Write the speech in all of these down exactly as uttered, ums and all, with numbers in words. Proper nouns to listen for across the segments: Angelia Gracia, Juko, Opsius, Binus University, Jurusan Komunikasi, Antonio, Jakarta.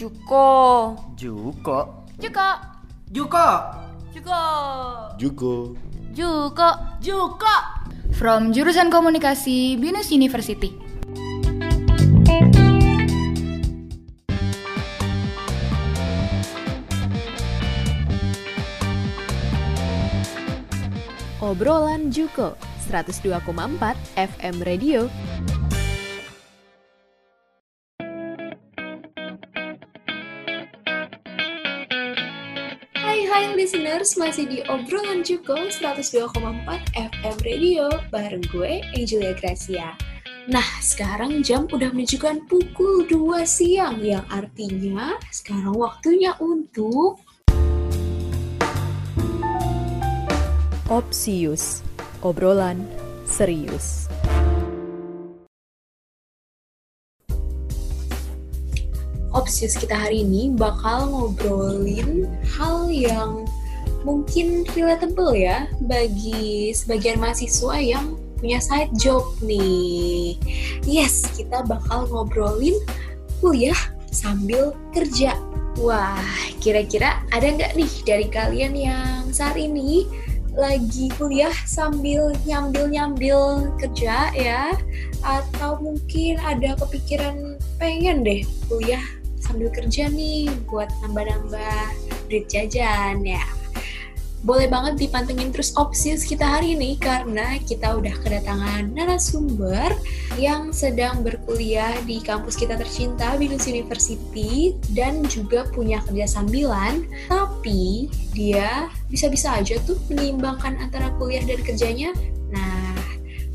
Juko. Juko. Juko. Juko. Juko. Juko. Juko. Juko. From Jurusan Komunikasi, Binus University. Obrolan Juko, seratus dua koma empat F M Radio. Hai listeners, masih di Obrolan Juko seratus dua koma empat F M Radio bareng gue, Angelia Gracia. Nah, sekarang jam udah menunjukkan pukul dua siang, yang artinya sekarang waktunya untuk Opsius, obrolan serius. Opsius kita hari ini bakal ngobrolin hal yang mungkin relatable ya bagi sebagian mahasiswa yang punya side job nih. Yes, kita bakal ngobrolin kuliah sambil kerja. Wah, kira-kira ada nggak nih dari kalian yang saat ini lagi kuliah sambil nyambil-nyambil kerja ya? Atau mungkin ada kepikiran pengen deh kuliah sambil kerja nih buat nambah-nambah duit jajan ya. Boleh banget dipantengin terus Opsius kita hari ini karena kita udah kedatangan narasumber yang sedang berkuliah di kampus kita tercinta, Binus University, dan juga punya kerja sambilan, tapi dia bisa-bisa aja tuh menyeimbangkan antara kuliah dan kerjanya. Nah,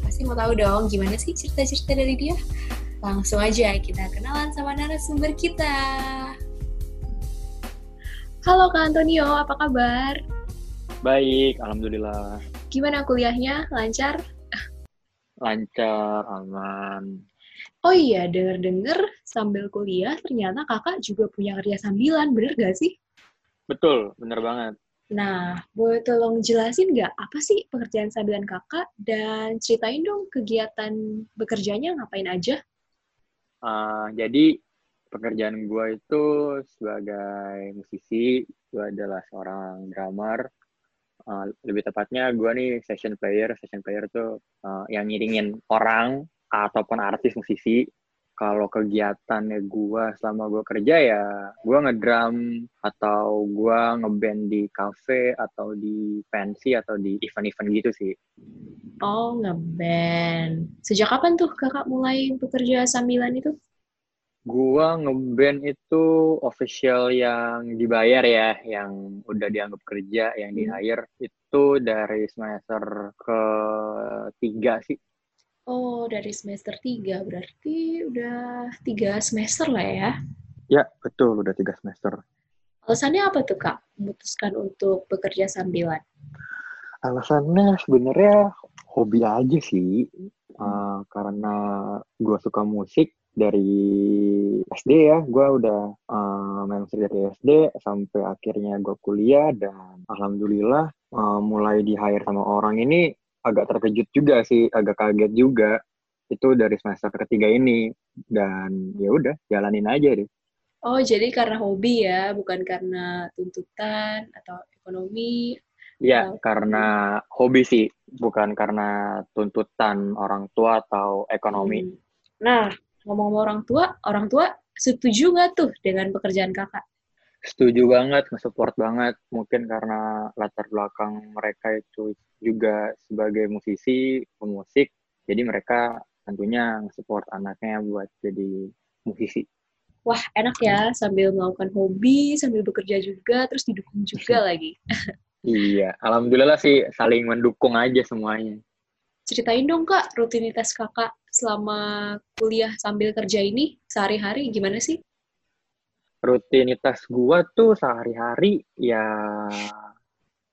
pasti mau tahu dong gimana sih cerita-cerita dari dia? Langsung aja kita kenalan sama narasumber kita. Halo Kak Antonio, apa kabar? Baik, alhamdulillah. Gimana kuliahnya? Lancar? Lancar, aman. Oh iya, denger-denger sambil kuliah ternyata kakak juga punya kerja sambilan, bener gak sih? Betul, bener banget. Nah, boleh tolong jelasin nggak apa sih pekerjaan sambilan kakak dan ceritain dong kegiatan bekerjanya ngapain aja? Uh, jadi pekerjaan gue itu sebagai musisi, gue adalah seorang drummer. Uh, lebih tepatnya gue nih session player. Session player tuh uh, yang ngiringin orang ataupun artis musisi. Kalau kegiatannya gue selama gue kerja ya, gue ngedrum atau gue ngeband di cafe atau di pensi atau di event-event gitu sih. Oh, ngeband. Sejak kapan tuh kakak mulai bekerja sambilan itu? Gua ngeband itu official yang dibayar ya, yang udah dianggap kerja, yang di-hire. Itu dari semester ketiga sih. Oh, dari semester tiga. Berarti udah tiga semester lah ya? Ya, betul. Udah tiga semester. Alasannya apa tuh, Kak? Memutuskan untuk bekerja sambilan? Alasannya sebenarnya hobi aja sih, hmm. uh, karena gue suka musik dari S D ya, gue udah uh, main musik dari S D sampai akhirnya gue kuliah, dan alhamdulillah uh, mulai di-hire sama orang ini agak terkejut juga sih, agak kaget juga, itu dari semester ketiga ini, dan ya udah jalanin aja deh. Oh, jadi karena hobi ya, bukan karena tuntutan atau ekonomi? Ya, karena hobi sih, bukan karena tuntutan orang tua atau ekonomi. Hmm. Nah, ngomong-ngomong orang tua, orang tua setuju nggak tuh dengan pekerjaan kakak? Setuju banget, nge-support banget. Mungkin karena latar belakang mereka itu juga sebagai musisi, pemusik, jadi mereka tentunya nge-support anaknya buat jadi musisi. Wah, enak ya, sambil melakukan hobi, sambil bekerja juga, terus didukung juga lagi. Iya, alhamdulillah sih saling mendukung aja semuanya. Ceritain dong Kak, rutinitas kakak selama kuliah sambil kerja ini sehari-hari gimana sih? Rutinitas gua tuh sehari-hari ya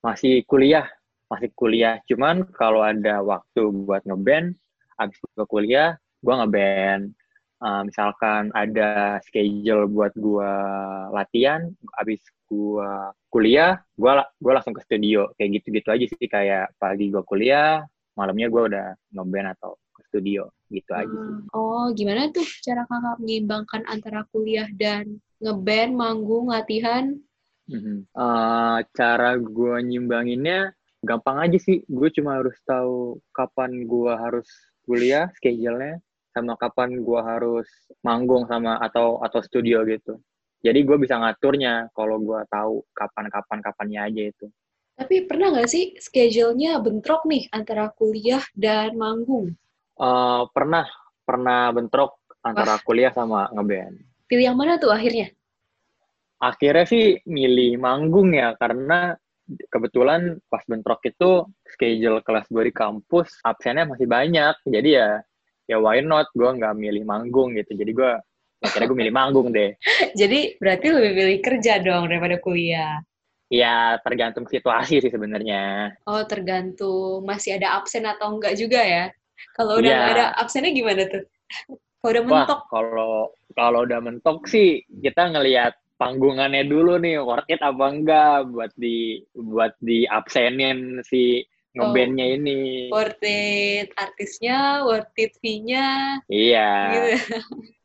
masih kuliah, masih kuliah. Cuman kalau ada waktu buat ngeband, abis gua kuliah, gua ngeband. Uh, misalkan ada schedule buat gue latihan, abis gue kuliah, gue gue langsung ke studio. Kayak gitu-gitu aja sih, kayak pagi gue kuliah, malamnya gue udah ngeband atau ke studio gitu hmm. aja sih. Oh, gimana tuh cara kakak menyeimbangkan antara kuliah dan ngeband, manggung, latihan? Mm-hmm. Uh, cara gue nyimbanginnya gampang aja sih. Gue cuma harus tahu kapan gue harus kuliah, schedule-nya, sama kapan gue harus manggung sama atau atau studio gitu. Jadi gue bisa ngaturnya kalau gue tahu kapan-kapan-kapannya aja itu. Tapi pernah nggak sih schedule-nya bentrok nih antara kuliah dan manggung? Uh, pernah, pernah bentrok antara Wah. kuliah sama ngeband. Pilih yang mana tuh akhirnya? Akhirnya sih milih manggung ya, karena kebetulan pas bentrok itu schedule kelas gue di kampus absennya masih banyak. Jadi ya, ya why not? Gue nggak milih manggung gitu. Jadi gue akhirnya gue milih manggung deh. Jadi berarti lebih pilih kerja dong daripada kuliah? Ya, tergantung situasi sih sebenarnya. Oh, tergantung masih ada absen atau enggak juga ya? Kalau udah ya. ada absennya gimana tuh? Kalau udah mentok? Wah, kalau kalau udah mentok sih kita ngelihat panggungannya dulu nih, worth it apa enggak buat di buat di absenin si ngebandnya oh, ini. Worth it artisnya, worth it fee-nya. Iya. Gitu.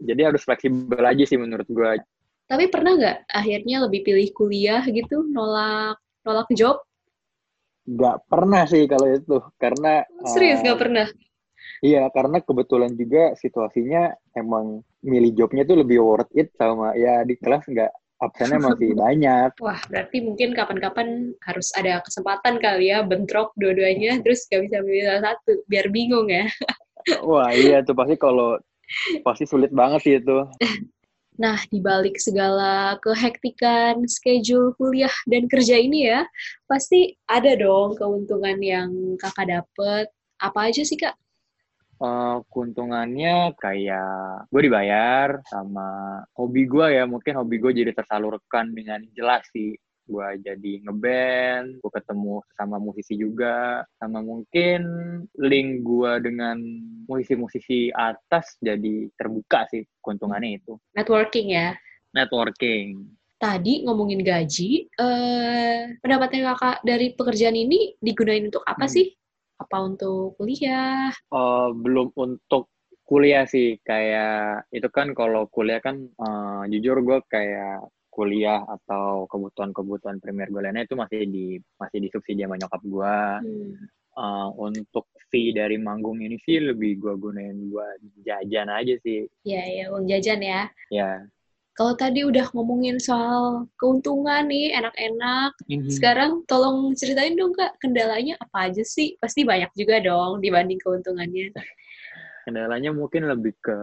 Jadi harus fleksibel aja sih menurut gue. Tapi pernah nggak akhirnya lebih pilih kuliah gitu, nolak nolak job? Nggak pernah sih kalau itu, karena... Serius nggak uh, pernah? Iya, karena kebetulan juga situasinya emang milih jobnya tuh lebih worth it sama ya di kelas nggak, absennya masih banyak. Wah, berarti mungkin kapan-kapan harus ada kesempatan kali ya, bentrok dua-duanya, terus nggak bisa pilih salah satu, biar bingung ya. Wah, iya tuh pasti kalau... Pasti sulit banget sih itu. Nah, di balik segala kehektikan, schedule kuliah dan kerja ini ya, pasti ada dong keuntungan yang kakak dapet. Apa aja sih, Kak? Uh, keuntungannya kayak gue dibayar sama hobi gue ya. Mungkin hobi gue jadi tersalurkan dengan jelas sih. Gue jadi ngeband, gue ketemu sama musisi juga, sama mungkin link gue dengan musisi-musisi atas jadi terbuka sih, keuntungannya itu. Networking ya? Networking. Tadi ngomongin gaji, eh, pendapatnya kakak dari pekerjaan ini digunain untuk apa hmm. sih? Apa untuk kuliah? Uh, belum untuk kuliah sih, kayak itu kan kalau kuliah kan uh, jujur gue kayak kuliah atau kebutuhan-kebutuhan primer gue lainnya itu masih di masih disubsidi sama nyokap gue. Hmm. Uh, untuk fee dari manggung ini sih lebih gue gunain buat jajan aja sih. Iya, ya, uang jajan ya. Iya. Kalau tadi udah ngomongin soal keuntungan nih, enak-enak. Mm-hmm. Sekarang tolong ceritain dong, Kak, kendalanya apa aja sih? Pasti banyak juga dong dibanding keuntungannya. Kendalanya mungkin lebih ke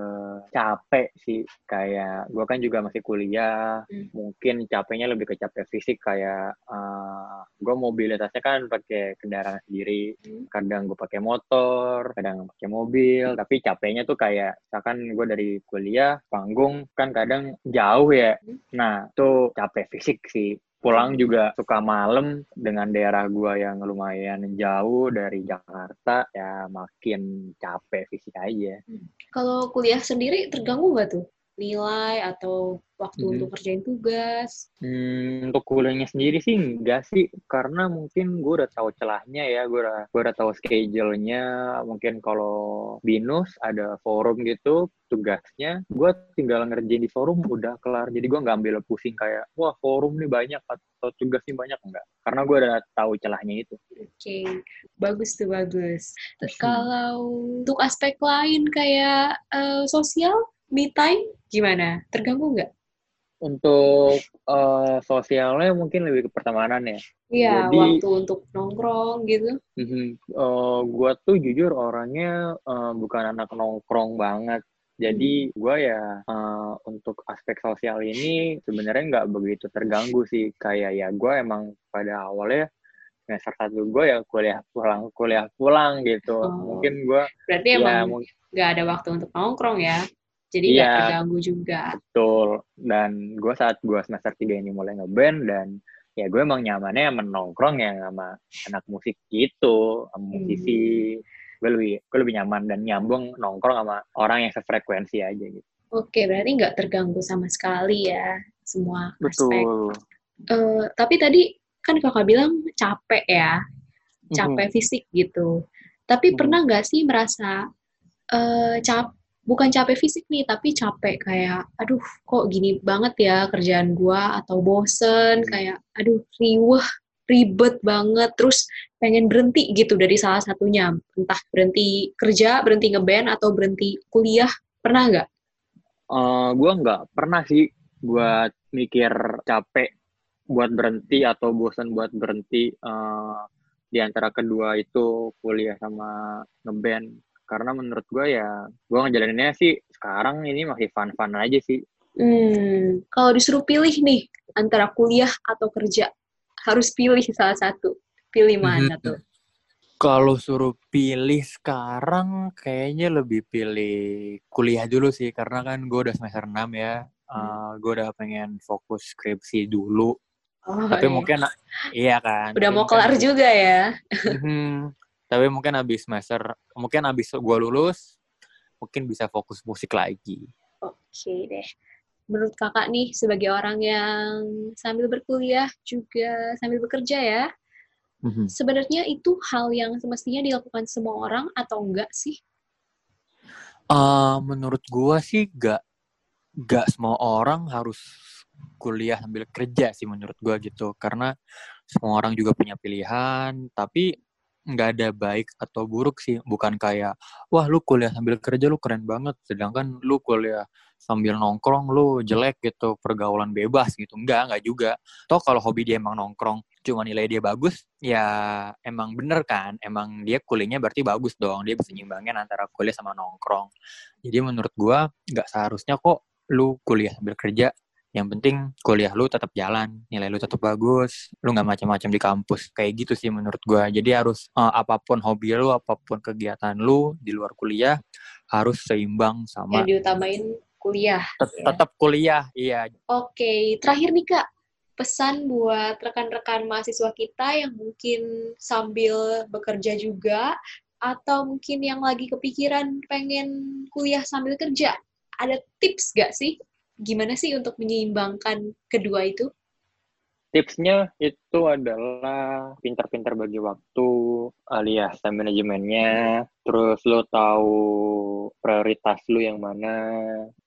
capek sih, kayak gue kan juga masih kuliah, hmm. mungkin capeknya lebih ke capek fisik, kayak uh, gue mobilitasnya kan pakai kendaraan sendiri, hmm. kadang gue pakai motor, kadang pakai mobil, hmm. tapi capeknya tuh kayak, misalkan gue dari kuliah, panggung kan kadang jauh ya, hmm. nah tuh capek fisik sih. Pulang juga suka malam dengan daerah gua yang lumayan jauh dari Jakarta, ya makin capek fisik aja. Hmm. Kalau kuliah sendiri terganggu nggak tuh? Nilai atau waktu hmm. untuk kerjain tugas? Hmm, untuk kuliahnya sendiri sih enggak sih, karena mungkin gua udah tahu celahnya ya, gua udah, gua udah tahu schedule-nya. Mungkin kalau Binus ada forum gitu, tugasnya gue tinggal ngerjain di forum udah kelar, jadi gue nggak ambil pusing kayak wah forum nih banyak atau tugas nih banyak, enggak, karena gue udah tahu celahnya itu. Oke, okay. bagus tuh bagus. Terus kalau untuk aspek lain kayak uh, sosial, me time gimana? Terganggu nggak? Untuk uh, sosialnya mungkin lebih ke pertemanan ya. Iya, waktu untuk nongkrong gitu. Uh-huh, uh, gue tuh jujur orangnya uh, bukan anak nongkrong banget. Jadi gue ya uh, untuk aspek sosial ini sebenarnya nggak begitu terganggu sih. Kayak ya gue emang pada awalnya semester satu gue ya kuliah pulang kuliah pulang gitu. Oh. Mungkin gue berarti ya, emang nggak ada waktu untuk nongkrong ya. Jadi nggak ya, terganggu juga. Betul. Dan gue saat gue semester tiga ini mulai ngeband dan ya gue emang nyamannya menongkrong ya sama anak musik gitu, sama musisi. Hmm. Gue lebih, gue lebih nyaman dan nyambung nongkrong sama orang yang sefrekuensi aja gitu. Oke, berarti nggak terganggu sama sekali ya semua aspek. Betul. Uh, tapi tadi kan kakak bilang capek ya, capek mm-hmm. fisik gitu. Tapi mm-hmm. pernah nggak sih merasa uh, cap bukan capek fisik nih, tapi capek kayak, aduh kok gini banget ya kerjaan gua, atau bosen, kayak aduh riweh, ribet banget, terus pengen berhenti gitu dari salah satunya. Entah berhenti kerja, berhenti ngeband, atau berhenti kuliah, pernah nggak? Uh, gua nggak pernah sih buat mikir capek buat berhenti atau bosan buat berhenti uh, di antara kedua itu, kuliah sama ngeband. Karena menurut gue ya, gue ngejalaninnya sih sekarang ini masih fun-fun aja sih. Hmm, kalau disuruh pilih nih, antara kuliah atau kerja, harus pilih salah satu. Pilih mana tuh? Kalau suruh pilih sekarang, kayaknya lebih pilih kuliah dulu sih. Karena kan gue udah semester enam ya, uh, gue udah pengen fokus skripsi dulu. Oh, Tapi iya. mungkin, iya kan. Udah Tapi mau kelar juga ya. Tapi mungkin abis semester, mungkin abis gue lulus, mungkin bisa fokus musik lagi. Oke deh. Menurut kakak nih, sebagai orang yang sambil berkuliah juga sambil bekerja ya, mm-hmm. sebenarnya itu hal yang semestinya dilakukan semua orang atau enggak sih? Uh, menurut gue sih enggak. Enggak semua orang harus kuliah sambil kerja sih menurut gue gitu. Karena semua orang juga punya pilihan, tapi nggak ada baik atau buruk sih. Bukan kayak, wah lu kuliah sambil kerja lu keren banget, sedangkan lu kuliah sambil nongkrong lu jelek gitu, pergaulan bebas gitu. Enggak, enggak juga. Toh kalau hobi dia emang nongkrong, cuma nilai dia bagus, ya emang bener kan, emang dia kuliahnya berarti bagus dong, dia bisa nyimbangin antara kuliah sama nongkrong. Jadi menurut gua nggak seharusnya kok lu kuliah sambil kerja. Yang penting kuliah lu tetap jalan, nilai lu tetap bagus, lu nggak macam-macam di kampus. Kayak gitu sih menurut gua. Jadi harus uh, apapun hobi lu, apapun kegiatan lu di luar kuliah harus seimbang sama. Yang diutamain kuliah. Tetap ya. Kuliah, iya. Oke, okay. Terakhir nih Kak, pesan buat rekan-rekan mahasiswa kita yang mungkin sambil bekerja juga atau mungkin yang lagi kepikiran pengen kuliah sambil kerja. Ada tips nggak sih? Gimana sih untuk menyeimbangkan kedua itu? Tipsnya itu adalah pintar-pintar bagi waktu alias time manajemennya, terus lo tahu prioritas lo yang mana.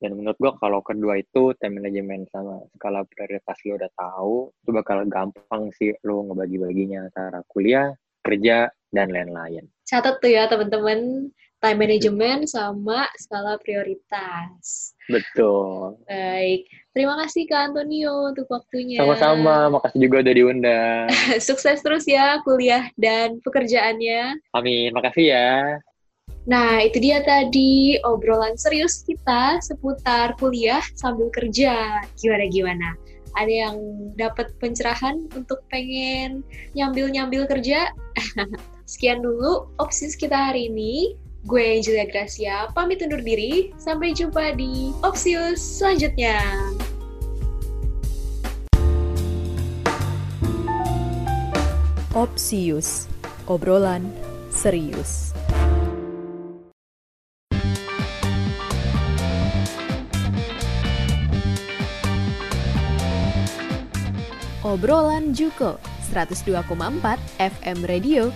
Dan menurut gue kalau kedua itu time management sama skala prioritas lo udah tahu, itu bakal gampang sih lo ngebagi-baginya antara kuliah, kerja, dan lain-lain. Catat tuh ya teman-teman, time management sama skala prioritas. Betul. Baik. Terima kasih Kak Antonio untuk waktunya. Sama-sama. Makasih juga udah diundang. Sukses terus ya kuliah dan pekerjaannya. Amin. Makasih ya. Nah, itu dia tadi obrolan serius kita seputar kuliah sambil kerja. Gimana-gimana? Ada yang dapat pencerahan untuk pengen nyambil-nyambil kerja? Sekian dulu Opsius kita hari ini. Gue Angelia Gracia, pamit undur diri. Sampai jumpa di Opsius selanjutnya. Opsius, obrolan serius. Obrolan Juko, seratus dua koma empat F M Radio.